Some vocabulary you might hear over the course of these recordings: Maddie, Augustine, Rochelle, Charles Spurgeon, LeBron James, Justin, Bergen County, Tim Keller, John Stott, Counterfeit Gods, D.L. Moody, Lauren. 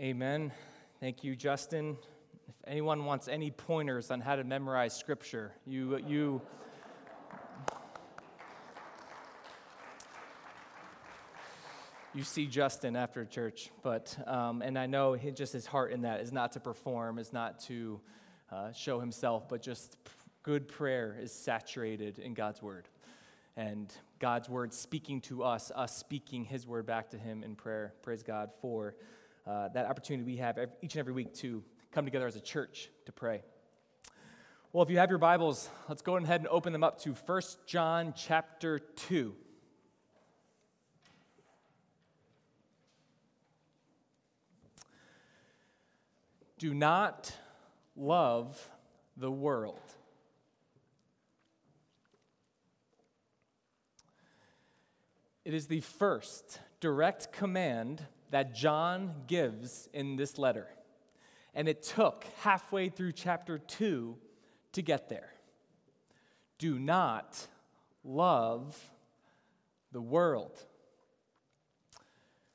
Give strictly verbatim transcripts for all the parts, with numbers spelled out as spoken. Amen. Thank you, Justin. If anyone wants any pointers on how to memorize Scripture, you you. You see Justin after church, but um, and I know he, just his heart in that is not to perform, is not to uh, show himself, but just p- good prayer is saturated in God's word, and God's word speaking to us, us speaking His word back to Him in prayer. Praise God for uh, that opportunity we have every, each and every week to come together as a church to pray. Well, if you have your Bibles, let's go ahead and open them up to First John chapter two. Do not love the world. It is the first direct command that John gives in this letter, and it took halfway through chapter two to get there. Do not love the world.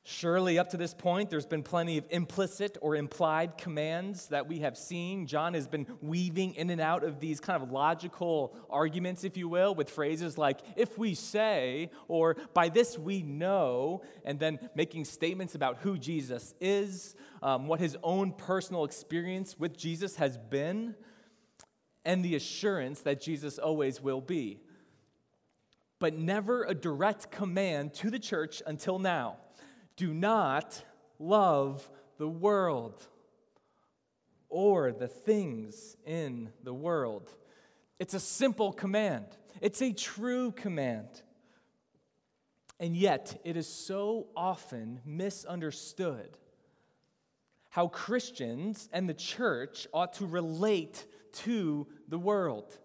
Surely, up to this point, there's been plenty of implicit or implied commands that we have seen. John has been weaving in and out of these kind of logical arguments, if you will, with phrases like, if we say, or by this we know, and then making statements about who Jesus is, um, what his own personal experience with Jesus has been, and the assurance that Jesus always will be. But never a direct command to the church until now. Do not love the world or the things in the world. It's a simple command. It's a true command. And yet, it is so often misunderstood how Christians and the church ought to relate to the world.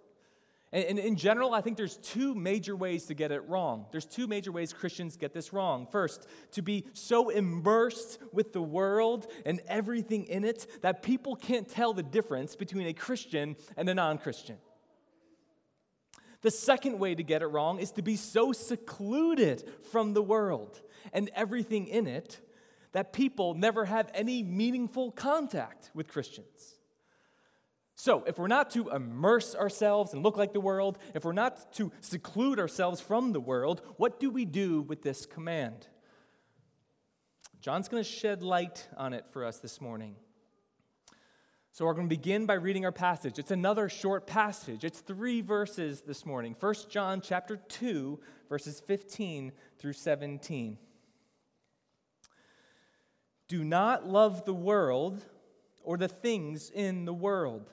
And in general, I think there's two major ways to get it wrong. There's two major ways Christians get this wrong. First, to be so immersed with the world and everything in it that people can't tell the difference between a Christian and a non-Christian. The second way to get it wrong is to be so secluded from the world and everything in it that people never have any meaningful contact with Christians. So, if we're not to immerse ourselves and look like the world, if we're not to seclude ourselves from the world, what do we do with this command? John's going to shed light on it for us this morning. So we're going to begin by reading our passage. It's another short passage. It's three verses this morning. First John chapter two, verses fifteen through seventeen. Do not love the world or the things in the world.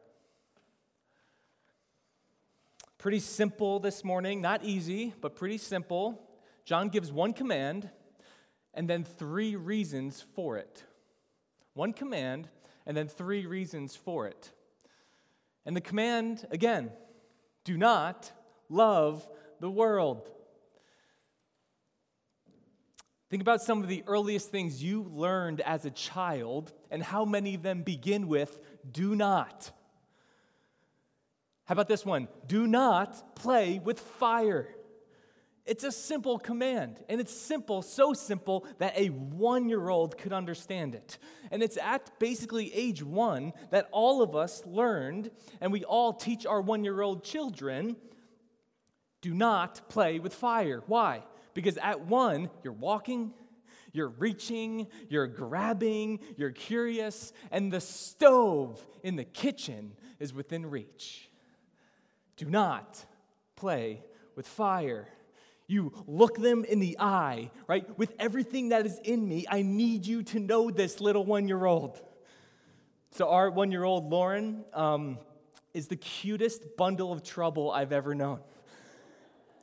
Pretty simple this morning, not easy, but pretty simple. John gives one command and then three reasons for it. One command and then three reasons for it. And the command, again, do not love the world. Think about some of the earliest things you learned as a child and how many of them begin with, do not. How about this one? Do not play with fire. It's a simple command, and it's simple, so simple that a one-year-old could understand it. And it's at basically age one that all of us learned, and we all teach our one-year-old children, do not play with fire. Why? Because at one, you're walking, you're reaching, you're grabbing, you're curious, and the stove in the kitchen is within reach. Do not play with fire. You look them in the eye, right? With everything that is in me, I need you to know this, little one-year-old. So our one-year-old Lauren um, is the cutest bundle of trouble I've ever known.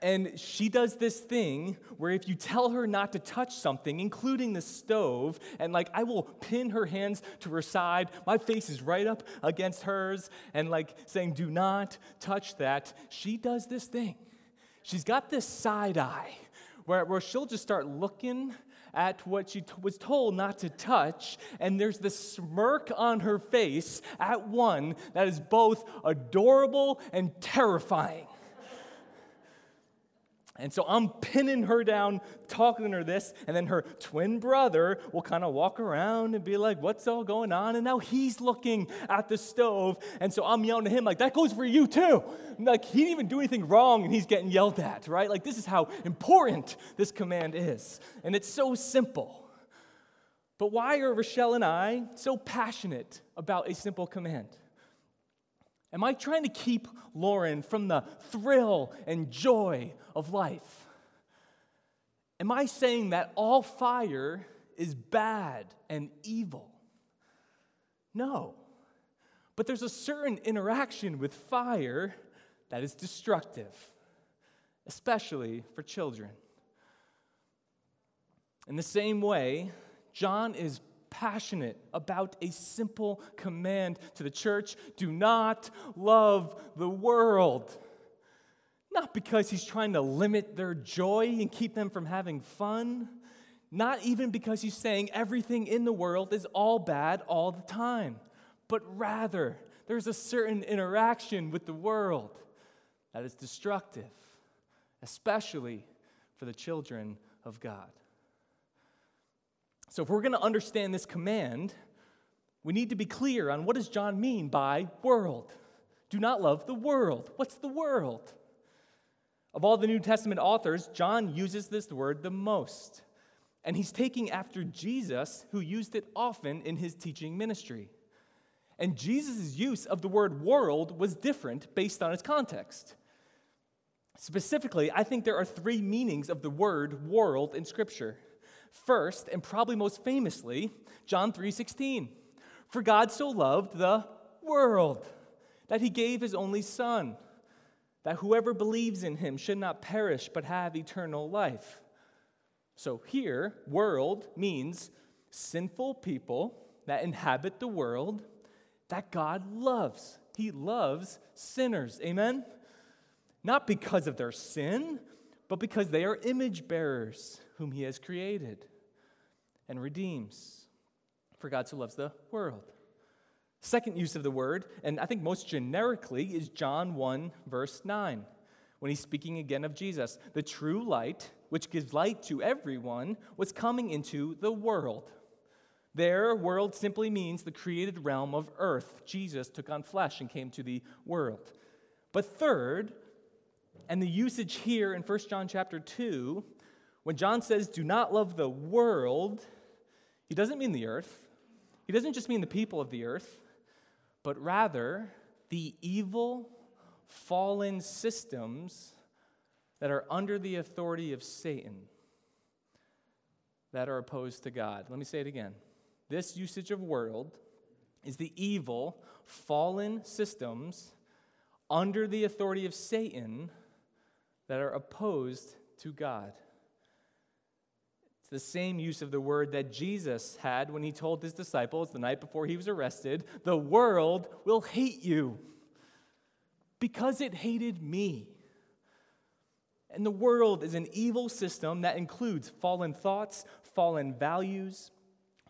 And she does this thing where if you tell her not to touch something, including the stove, and like I will pin her hands to her side, my face is right up against hers, and like saying, do not touch that, she does this thing. She's got this side eye where, where she'll just start looking at what she t- was told not to touch, and there's this smirk on her face at one that is both adorable and terrifying. And so I'm pinning her down, talking to her this, and then her twin brother will kind of walk around and be like, what's all going on? And now he's looking at the stove, and so I'm yelling at him, like, that goes for you too. Like, he didn't even do anything wrong, and he's getting yelled at, right? Like, this is how important this command is, and it's so simple. But why are Rochelle and I so passionate about a simple command? Am I trying to keep Lauren from the thrill and joy of life? Am I saying that all fire is bad and evil? No. But there's a certain interaction with fire that is destructive, especially for children. In the same way, John is passionate about a simple command to the church: do not love the world. Not because he's trying to limit their joy and keep them from having fun. Not even because he's saying everything in the world is all bad all the time. But rather, there's a certain interaction with the world that is destructive, especially for the children of God. So if we're going to understand this command, we need to be clear on what does John mean by world. Do not love the world. What's the world? Of all the New Testament authors, John uses this word the most. And he's taking after Jesus, who used it often in his teaching ministry. And Jesus' use of the word world was different based on its context. Specifically, I think there are three meanings of the word world in Scripture. First, and probably most famously, John three sixteen. For God so loved the world that he gave his only Son, that whoever believes in him should not perish but have eternal life. So here, world means sinful people that inhabit the world that God loves. He loves sinners, amen? Not because of their sin, but because they are image bearers whom he has created and redeems. For God so loves the world. Second use of the word, and I think most generically, is John one, verse nine, when he's speaking again of Jesus. The true light, which gives light to everyone, was coming into the world. There, world simply means the created realm of earth. Jesus took on flesh and came to the world. But third, and the usage here in First John chapter two, when John says, do not love the world, he doesn't mean the earth. He doesn't just mean the people of the earth, but rather the evil, fallen systems that are under the authority of Satan, that are opposed to God. Let me say it again. This usage of world is the evil, fallen systems under the authority of Satan that are opposed to God. It's the same use of the word that Jesus had when he told his disciples the night before he was arrested, the world will hate you because it hated me. And the world is an evil system that includes fallen thoughts, fallen values,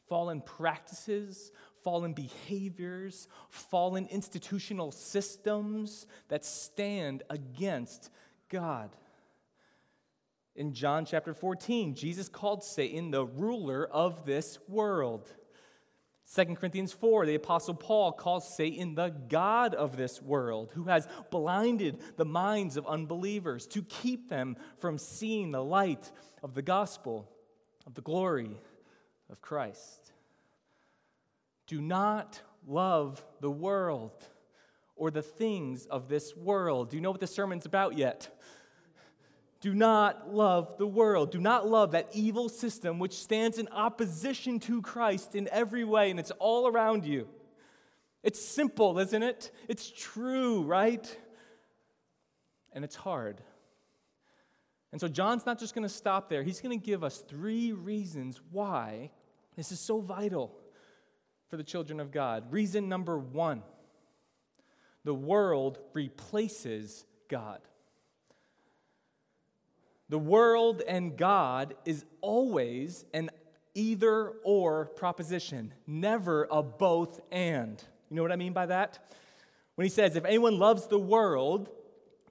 fallen practices, fallen behaviors, fallen institutional systems that stand against God. In John chapter fourteen, Jesus called Satan the ruler of this world. Second Corinthians four, the Apostle Paul calls Satan the god of this world, who has blinded the minds of unbelievers to keep them from seeing the light of the gospel, of the glory of Christ. Do not love the world or the things of this world. Do you know what the sermon's about yet? Do not love the world. Do not love that evil system which stands in opposition to Christ in every way, and it's all around you. It's simple, isn't it? It's true, right? And it's hard. And so John's not just going to stop there. He's going to give us three reasons why this is so vital for the children of God. Reason number one, the world replaces God. The world and God is always an either-or proposition, never a both-and. You know what I mean by that? When he says, if anyone loves the world,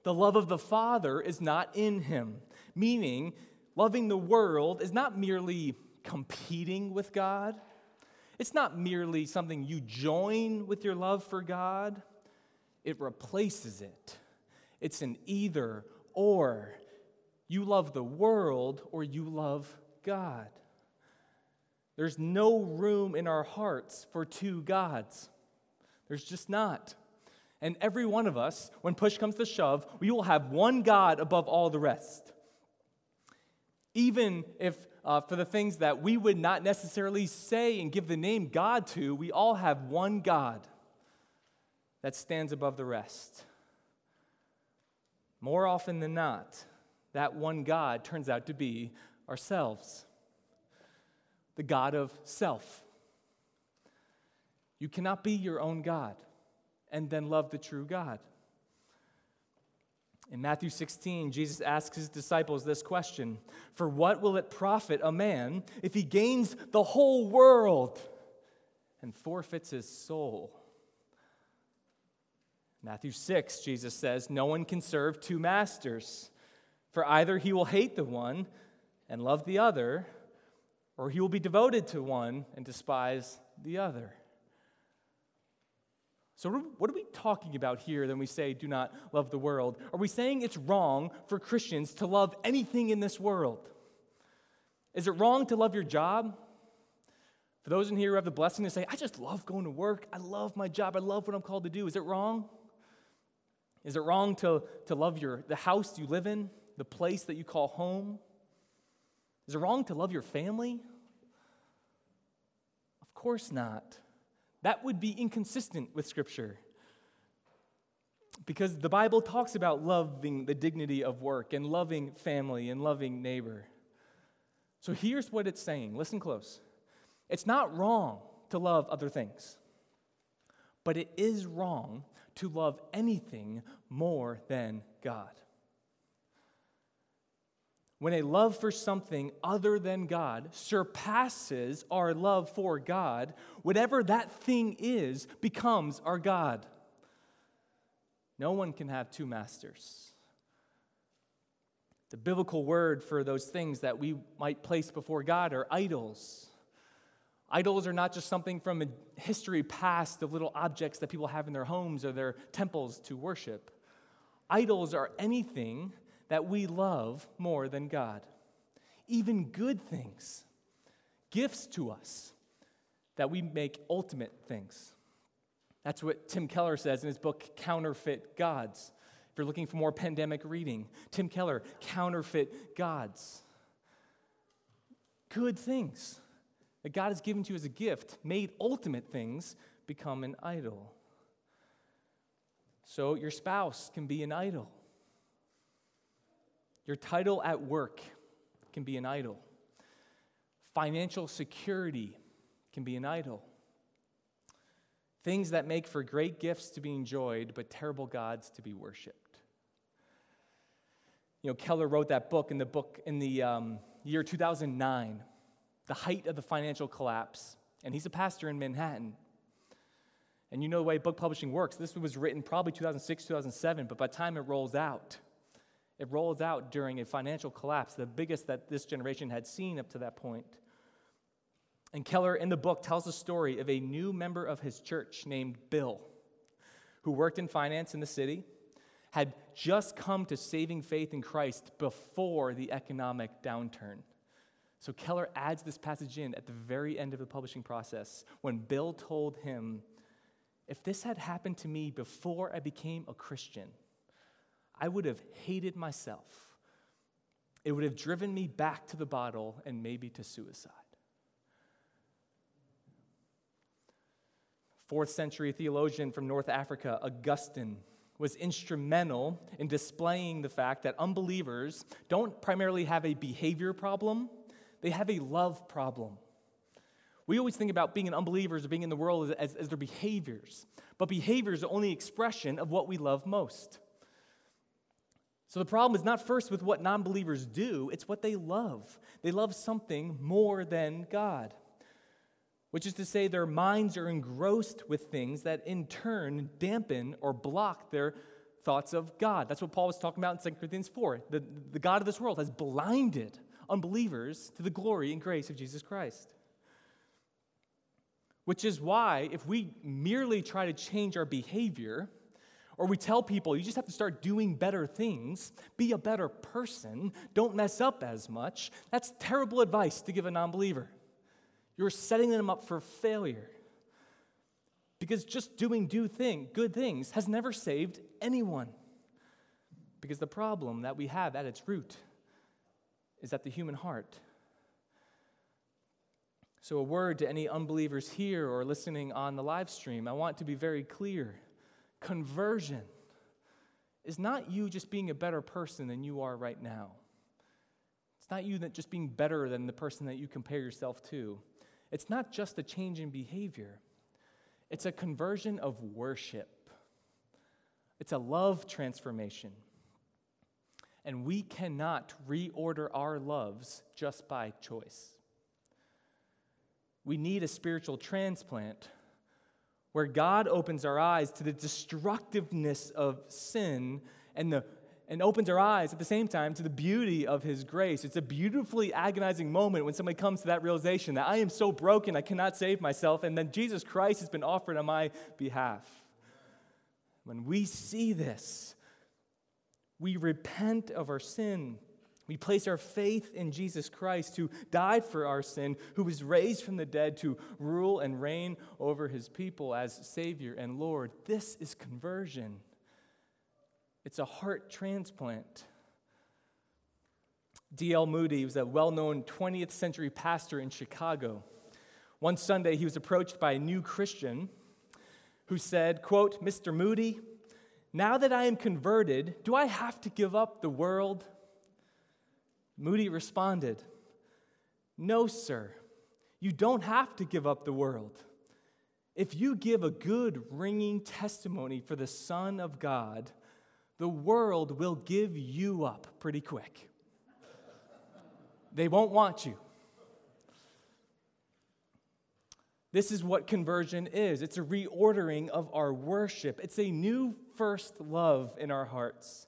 the love of the Father is not in him. Meaning, loving the world is not merely competing with God. It's not merely something you join with your love for God. It replaces it. It's an either-or. You love the world or you love God. There's no room in our hearts for two gods. There's just not. And every one of us, when push comes to shove, we will have one God above all the rest. Even if uh, for the things that we would not necessarily say and give the name God to, we all have one God that stands above the rest. More often than not, that one God turns out to be ourselves, the God of self. You cannot be your own God and then love the true God. In Matthew sixteen, Jesus asks his disciples this question, "For what will it profit a man if he gains the whole world and forfeits his soul?" Matthew six, Jesus says, "No one can serve two masters, for either he will hate the one and love the other, or he will be devoted to one and despise the other." So what are we talking about here when we say do not love the world? Are we saying it's wrong for Christians to love anything in this world? Is it wrong to love your job? For those in here who have the blessing to say, I just love going to work. I love my job. I love what I'm called to do. Is it wrong? Is it wrong to, to love your the house you live in, the place that you call home? Is it wrong to love your family? Of course not. That would be inconsistent with Scripture, because the Bible talks about loving the dignity of work and loving family and loving neighbor. So here's what it's saying. Listen close. It's not wrong to love other things, but it is wrong to love anything more than God. When a love for something other than God surpasses our love for God, whatever that thing is becomes our God. No one can have two masters. The biblical word for those things that we might place before God are idols. Idols are not just something from a history past of little objects that people have in their homes or their temples to worship. Idols are anything that we love more than God. Even good things, gifts to us, that we make ultimate things. That's what Tim Keller says in his book, Counterfeit Gods. If you're looking for more pandemic reading, Tim Keller, Counterfeit Gods. Good things that God has given to you as a gift, made ultimate things, become an idol. So your spouse can be an idol. Your title at work can be an idol. Financial security can be an idol. Things that make for great gifts to be enjoyed, but terrible gods to be worshipped. You know, Keller wrote that book in the book in the um, year two thousand nine, the height of the financial collapse, and he's a pastor in Manhattan. And you know the way book publishing works. This was written probably two thousand six, two thousand seven, but by the time it rolls out, It rolls out during a financial collapse, the biggest that this generation had seen up to that point. And Keller, in the book, tells the story of a new member of his church named Bill, who worked in finance in the city, had just come to saving faith in Christ before the economic downturn. So Keller adds this passage in at the very end of the publishing process when Bill told him, "If this had happened to me before I became a Christian, I would have hated myself. It would have driven me back to the bottle and maybe to suicide." Fourth century theologian from North Africa, Augustine, was instrumental in displaying the fact that unbelievers don't primarily have a behavior problem, they have a love problem. We always think about being an unbeliever or being in the world as, as their behaviors, but behavior is the only expression of what we love most. So the problem is not first with what non-believers do, it's what they love. They love something more than God, which is to say their minds are engrossed with things that in turn dampen or block their thoughts of God. That's what Paul was talking about in Second Corinthians four. The, the God of this world has blinded unbelievers to the glory and grace of Jesus Christ. Which is why if we merely try to change our behavior, or we tell people, you just have to start doing better things, be a better person, don't mess up as much, that's terrible advice to give a non-believer. You're setting them up for failure. Because just doing do thing, good things has never saved anyone. Because the problem that we have at its root is at the human heart. So a word to any unbelievers here or listening on the live stream, I want to be very clear. Conversion is not you just being a better person than you are right now. It's not you that just being better than the person that you compare yourself to. It's not just a change in behavior. It's a conversion of worship. It's a love transformation. And we cannot reorder our loves just by choice. We need a spiritual transplant where God opens our eyes to the destructiveness of sin and the and opens our eyes at the same time to the beauty of his grace. It's a beautifully agonizing moment when somebody comes to that realization that I am so broken, I cannot save myself, and then Jesus Christ has been offered on my behalf. When we see this, we repent of our sin. We place our faith in Jesus Christ, who died for our sin, who was raised from the dead to rule and reign over his people as Savior and Lord. This is conversion. It's a heart transplant. D L Moody was a well-known twentieth century pastor in Chicago. One Sunday, he was approached by a new Christian who said, quote, "Mister Moody, now that I am converted, do I have to give up the world?" Moody responded, "No, sir, you don't have to give up the world. If you give a good ringing testimony for the Son of God, the world will give you up pretty quick. They won't want you." This is what conversion is. It's a reordering of our worship. It's a new first love in our hearts.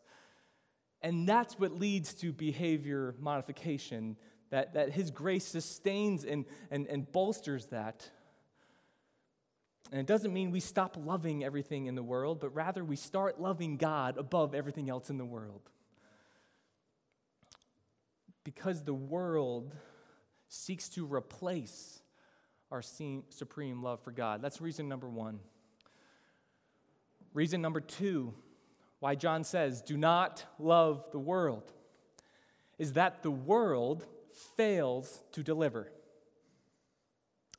And that's what leads to behavior modification, that, that his grace sustains and, and, and bolsters that. And it doesn't mean we stop loving everything in the world, but rather we start loving God above everything else in the world. Because the world seeks to replace our supreme love for God. That's reason number one. Reason number two, why John says, do not love the world, is that the world fails to deliver.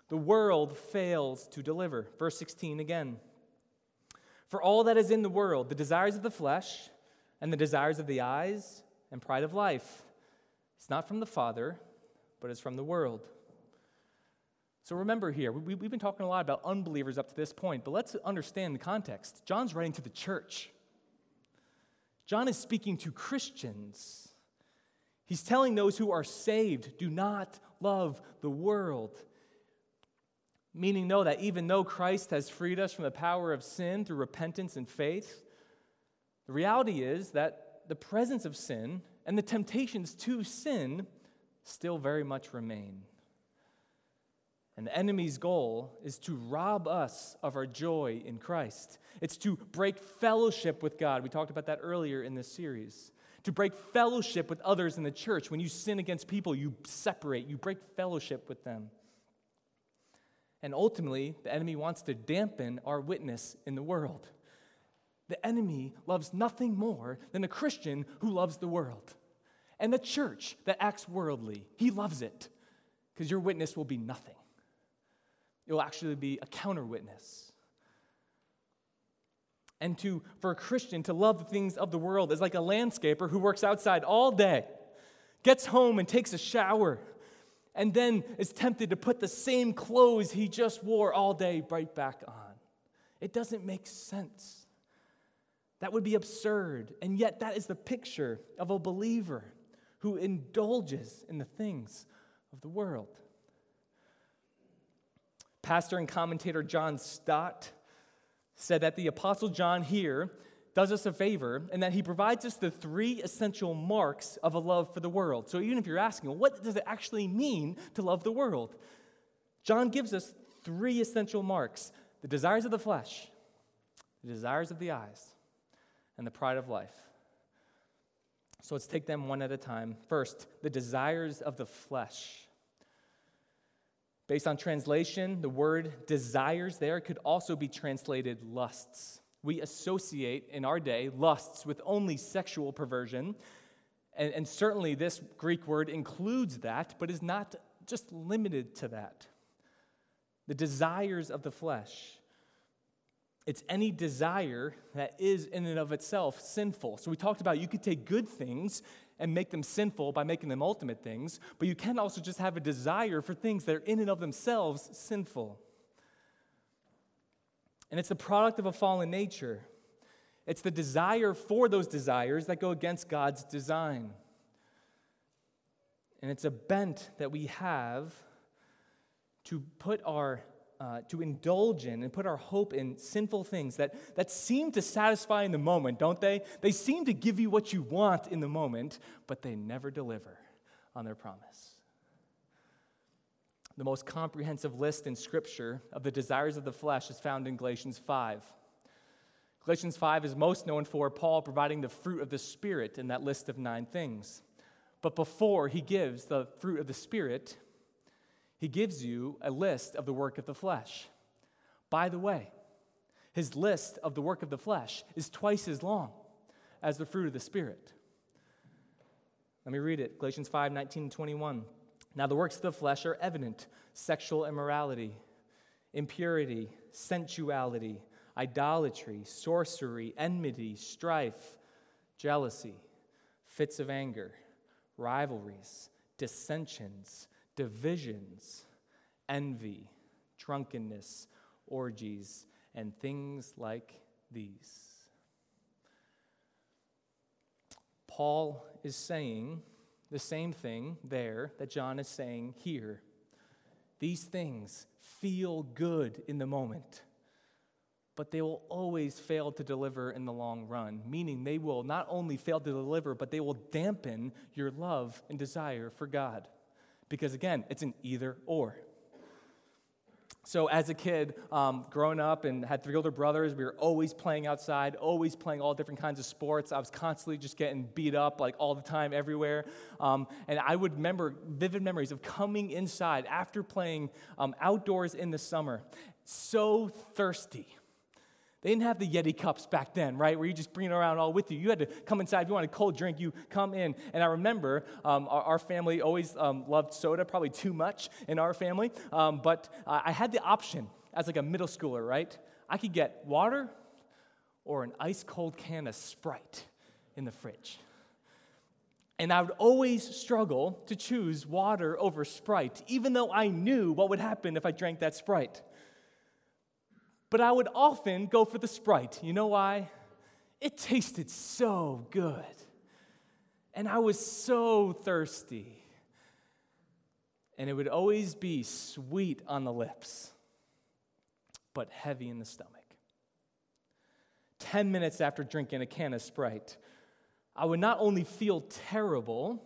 The world fails to deliver. Verse sixteen again. For all that is in the world, the desires of the flesh and the desires of the eyes and pride of life, it's not from the Father, but it's from the world. So remember here, we, we've been talking a lot about unbelievers up to this point, but let's understand the context. John's writing to the church. John is speaking to Christians. He's telling those who are saved, do not love the world. Meaning, know that even though Christ has freed us from the power of sin through repentance and faith, the reality is that the presence of sin and the temptations to sin still very much remain. And the enemy's goal is to rob us of our joy in Christ. It's to break fellowship with God. We talked about that earlier in this series. To break fellowship with others in the church. When you sin against people, you separate, you break fellowship with them. And ultimately, the enemy wants to dampen our witness in the world. The enemy loves nothing more than a Christian who loves the world. And a church that acts worldly, he loves it. Because your witness will be nothing. It will actually be a counter-witness. And to for a Christian to love the things of the world is like a landscaper who works outside all day, gets home and takes a shower, and then is tempted to put the same clothes he just wore all day right back on. It doesn't make sense. That would be absurd. And yet that is the picture of a believer who indulges in the things of the world. Pastor and commentator John Stott said that the Apostle John here does us a favor and that he provides us the three essential marks of a love for the world. So even if you're asking, well, what does it actually mean to love the world? John gives us three essential marks: the desires of the flesh, the desires of the eyes, and the pride of life. So let's take them one at a time. First, the desires of the flesh. Based on translation, the word desires there could also be translated lusts. We associate in our day lusts with only sexual perversion, and, and certainly this Greek word includes that, but is not just limited to that. The desires of the flesh. It's any desire that is in and of itself sinful. So we talked about you could take good things and make them sinful by making them ultimate things, but you can also just have a desire for things that are in and of themselves sinful. And it's the product of a fallen nature. It's the desire for those desires that go against God's design. And it's a bent that we have to put our, uh, to indulge in and put our hope in sinful things that, that seem to satisfy in the moment, don't they? They seem to give you what you want in the moment, but they never deliver on their promise. The most comprehensive list in Scripture of the desires of the flesh is found in Galatians five. Galatians five is most known for Paul providing the fruit of the Spirit in that list of nine things. But before he gives the fruit of the Spirit, he gives you a list of the work of the flesh. By the way, his list of the work of the flesh is twice as long as the fruit of the Spirit. Let me read it, Galatians five, nineteen and twenty-one. Now the works of the flesh are evident: sexual immorality, impurity, sensuality, idolatry, sorcery, enmity, strife, jealousy, fits of anger, rivalries, dissensions, divisions, envy, drunkenness, orgies, and things like these. Paul is saying the same thing there that John is saying here. These things feel good in the moment, but they will always fail to deliver in the long run, meaning they will not only fail to deliver, but they will dampen your love and desire for God. Because again, it's an either or. So as a kid, um, growing up and had three older brothers, we were always playing outside, always playing all different kinds of sports. I was constantly just getting beat up like all the time everywhere. Um, and I would remember vivid memories of coming inside after playing um, outdoors in the summer. So thirsty. They didn't have the Yeti cups back then, right, where you just bring it around all with you. You had to come inside. If you wanted a cold drink, you come in. And I remember um, our, our family always um, loved soda, probably too much in our family. Um, but uh, I had the option as like a middle schooler, right? I could get water or an ice-cold can of Sprite in the fridge. And I would always struggle to choose water over Sprite, even though I knew what would happen if I drank that Sprite. But I would often go for the Sprite. You know why? It tasted so good. And I was so thirsty. And it would always be sweet on the lips, but heavy in the stomach. Ten minutes after drinking a can of Sprite, I would not only feel terrible,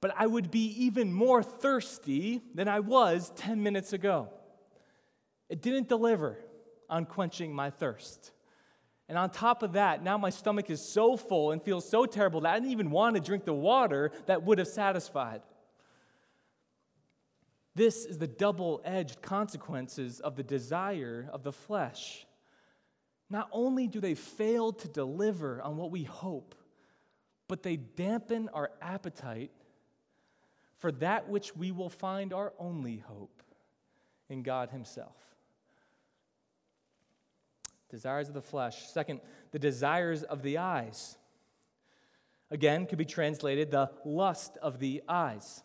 but I would be even more thirsty than I was ten minutes ago. It didn't deliver on quenching my thirst. And on top of that, now my stomach is so full and feels so terrible that I didn't even want to drink the water that would have satisfied. This is the double-edged consequences of the desire of the flesh. Not only do they fail to deliver on what we hope, but they dampen our appetite for that which we will find our only hope in God Himself. Desires of the flesh. Second, the desires of the eyes. Again, could be translated the lust of the eyes.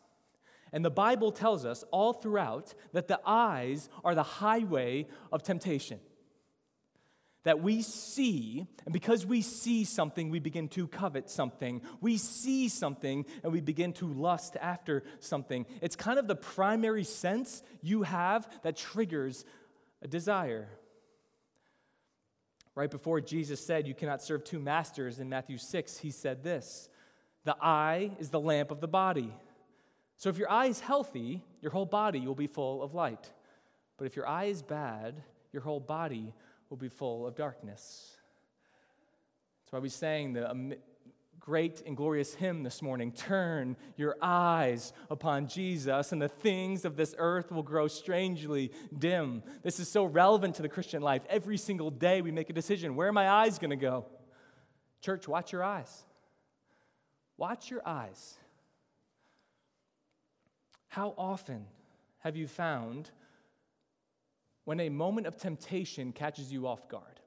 And the Bible tells us all throughout that the eyes are the highway of temptation. That we see, and because we see something, we begin to covet something. We see something, and we begin to lust after something. It's kind of the primary sense you have that triggers a desire. Right before Jesus said, "You cannot serve two masters," in Matthew six, he said this, "The eye is the lamp of the body. So if your eye is healthy, your whole body will be full of light. But if your eye is bad, your whole body will be full of darkness." That's why we sang the great and glorious hymn this morning, "Turn your eyes upon Jesus, and the things of this earth will grow strangely dim." This is so relevant to the Christian life. Every single day we make a decision. Where are my eyes going to go? Church, watch your eyes. Watch your eyes. How often have you found when a moment of temptation catches you off guard?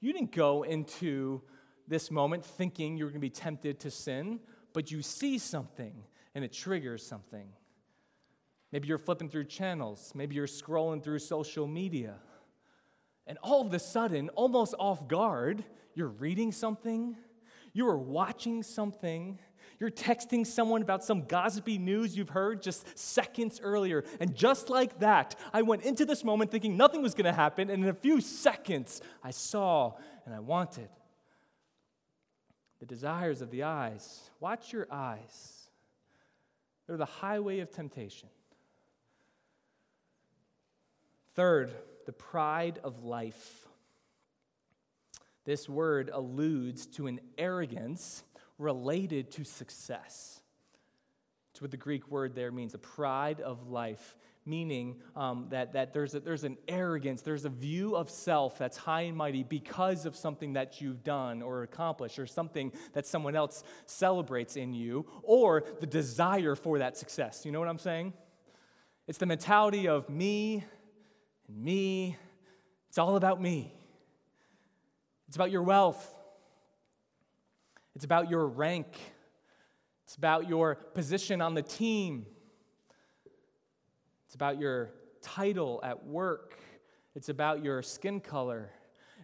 You didn't go into this moment thinking you're going to be tempted to sin, but you see something and it triggers something. Maybe you're flipping through channels. Maybe you're scrolling through social media. And all of a sudden, almost off guard, you're reading something, you are watching something, you're texting someone about some gossipy news you've heard just seconds earlier. And just like that, I went into this moment thinking nothing was going to happen, and in a few seconds, I saw and I wanted. The desires of the eyes. Watch your eyes. They're the highway of temptation. Third, the pride of life. This word alludes to an arrogance related to success. It's what the Greek word there means, a pride of life, meaning um, that, that there's, a, there's an arrogance, there's a view of self that's high and mighty because of something that you've done or accomplished or something that someone else celebrates in you, or the desire for that success. You know what I'm saying? It's the mentality of me and me. It's all about me. It's about your wealth. It's about your rank. It's about your position on the team. It's about your title at work. It's about your skin color.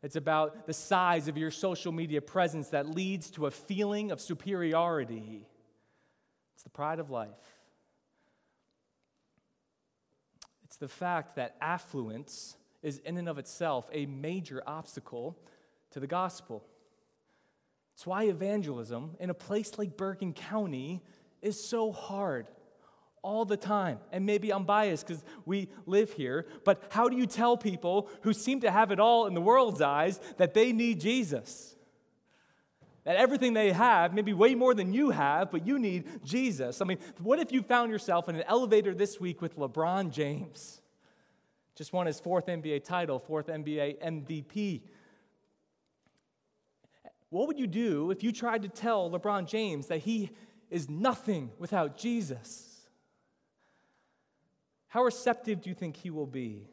It's about the size of your social media presence that leads to a feeling of superiority. It's the pride of life. It's the fact that affluence is in and of itself a major obstacle to the gospel. It's why evangelism in a place like Bergen County is so hard all the time. And maybe I'm biased because we live here, but how do you tell people who seem to have it all in the world's eyes that they need Jesus? That everything they have, maybe way more than you have, but you need Jesus. I mean, what if you found yourself in an elevator this week with LeBron James? Just won his fourth N B A title, fourth N B A M V P. What would you do if you tried to tell LeBron James that he is nothing without Jesus? How receptive do you think he will be?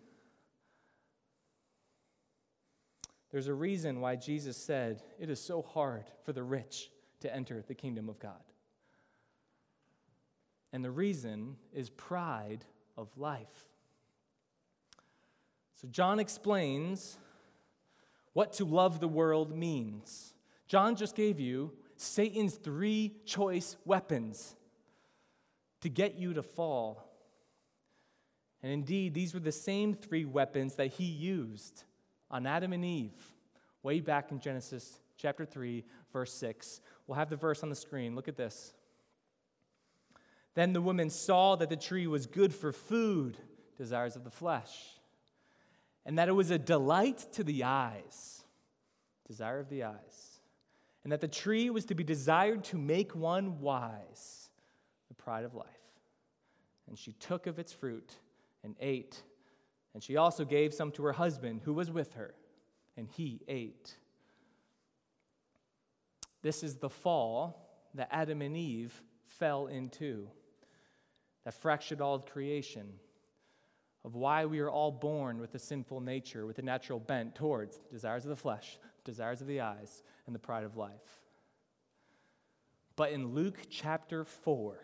There's a reason why Jesus said, "It is so hard for the rich to enter the kingdom of God." And the reason is pride of life. So John explains what to love the world means. John just gave you Satan's three choice weapons to get you to fall. And indeed, these were the same three weapons that he used on Adam and Eve way back in Genesis chapter three, verse six. We'll have the verse on the screen. Look at this. "Then the woman saw that the tree was good for food," desires of the flesh, "and that it was a delight to the eyes," desire of the eyes, "and that the tree was to be desired to make one wise," the pride of life. "And she took of its fruit and ate, and she also gave some to her husband who was with her, and he ate." This is the fall that Adam and Eve fell into, that fractured all of creation. of why we are all born with a sinful nature, with a natural bent towards the desires of the flesh, desires of the eyes, and the pride of life. But in Luke chapter four,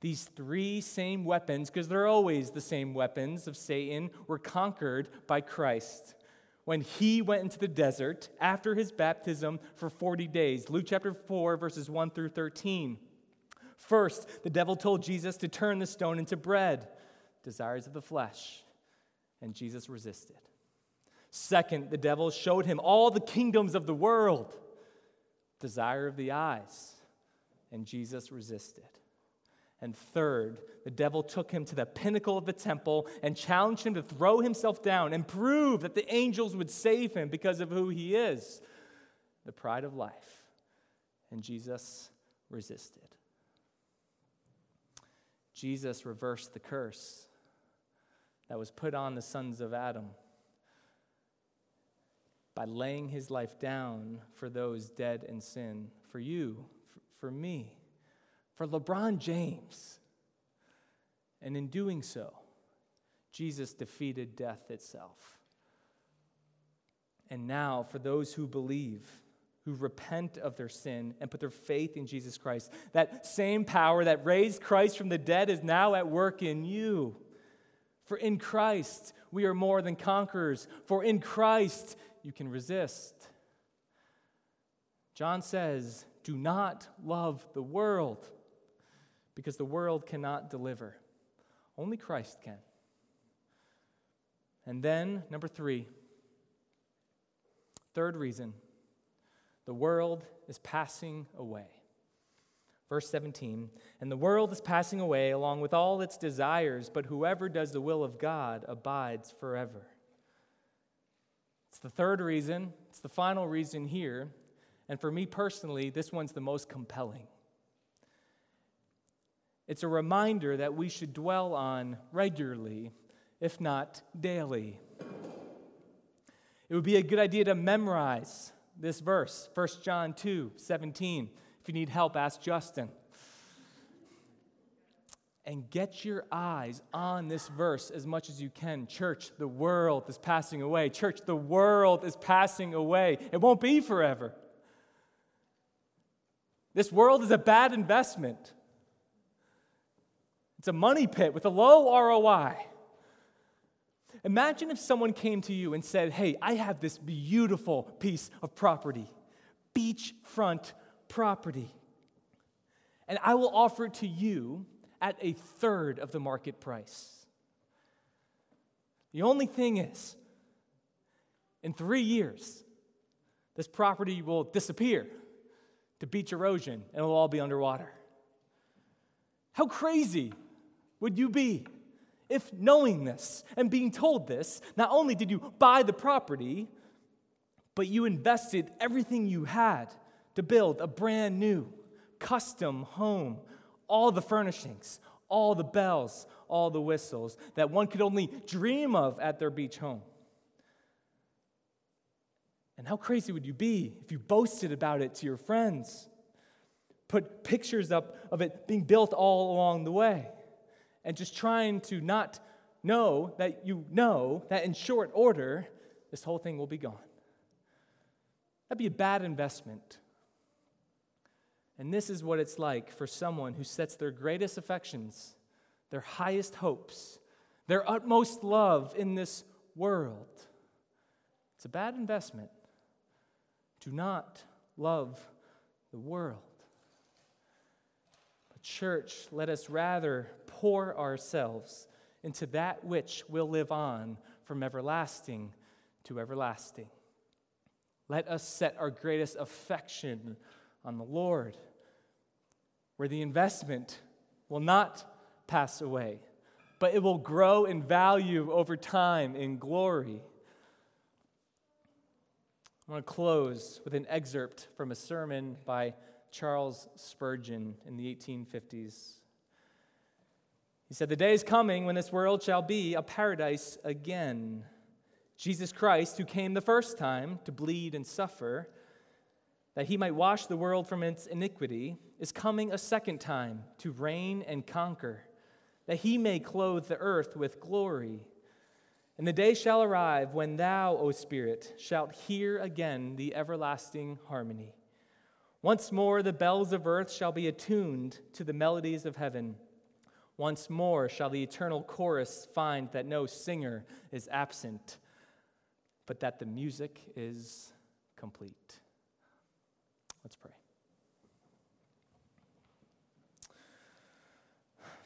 these three same weapons, because they're always the same weapons of Satan, were conquered by Christ when he went into the desert after his baptism for forty days. Luke chapter four, verses one through thirteen. First, the devil told Jesus to turn the stone into bread, desires of the flesh, and Jesus resisted. Second, the devil showed him all the kingdoms of the world, desire of the eyes, and Jesus resisted. And third, the devil took him to the pinnacle of the temple and challenged him to throw himself down and prove that the angels would save him because of who he is, the pride of life. And Jesus resisted. Jesus reversed the curse that was put on the sons of Adam by laying his life down for those dead in sin, for you, for me, for LeBron James. And in doing so, Jesus defeated death itself. And now, for those who believe, who repent of their sin and put their faith in Jesus Christ, that same power that raised Christ from the dead is now at work in you. For in Christ, we are more than conquerors. For in Christ, you can resist. John says, do not love the world, because the world cannot deliver. Only Christ can. And then, number three, third reason, the world is passing away. Verse seventeen, and the world is passing away along with all its desires, but whoever does the will of God abides forever. It's the third reason. It's the final reason here. And for me personally, this one's the most compelling. It's a reminder that we should dwell on regularly, if not daily. It would be a good idea to memorize this verse, First John two seventeen. If you need help, ask Justin. And get your eyes on this verse as much as you can. Church, the world is passing away. Church, the world is passing away. It won't be forever. This world is a bad investment. It's a money pit with a low R O I. Imagine if someone came to you and said, hey, I have this beautiful piece of property, beachfront property, and I will offer it to you at a third of the market price. The only thing is, in three years, this property will disappear to beach erosion, and it'll all be underwater. How crazy would you be if, knowing this and being told this, not only did you buy the property, but you invested everything you had to build a brand new custom home, all the furnishings, all the bells, all the whistles that one could only dream of at their beach home. And how crazy would you be if you boasted about it to your friends, put pictures up of it being built all along the way, and just trying to not know that you know that in short order, this whole thing will be gone. That'd be a bad investment. And this is what it's like for someone who sets their greatest affections, their highest hopes, their utmost love in this world. It's a bad investment. Do not love the world. But church, let us rather pour ourselves into that which will live on from everlasting to everlasting. Let us set our greatest affection on the Lord, where the investment will not pass away, but it will grow in value over time in glory. I want to close with an excerpt from a sermon by Charles Spurgeon in the eighteen fifties. He said, "The day is coming when this world shall be a paradise again. Jesus Christ, who came the first time to bleed and suffer, that he might wash the world from its iniquity, is coming a second time to reign and conquer, that he may clothe the earth with glory. And the day shall arrive when thou, O Spirit, shalt hear again the everlasting harmony. Once more the bells of earth shall be attuned to the melodies of heaven. Once more shall the eternal chorus find that no singer is absent, but that the music is complete. Let's pray.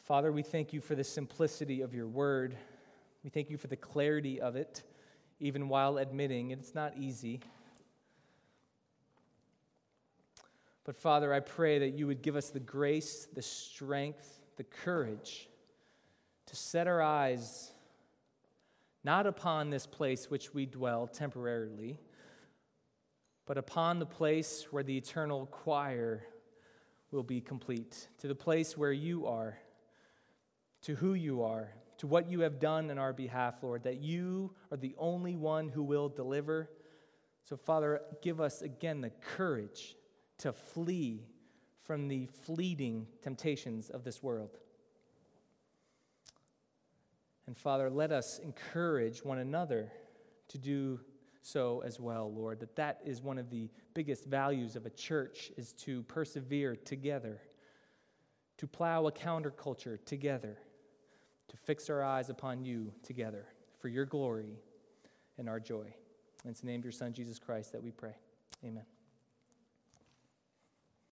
Father, we thank you for the simplicity of your word. We thank you for the clarity of it, even while admitting it's not easy. But Father, I pray that you would give us the grace, the strength, the courage to set our eyes not upon this place which we dwell temporarily, but upon the place where the eternal choir will be complete, to the place where you are, to who you are, to what you have done in our behalf, Lord, that you are the only one who will deliver. So, Father, give us again the courage to flee from the fleeting temptations of this world. And Father, let us encourage one another to do so as well, Lord, that that is one of the biggest values of a church, is to persevere together, to plow a counterculture together, to fix our eyes upon you together for your glory and our joy. And it's in the name of your Son, Jesus Christ, that we pray. Amen.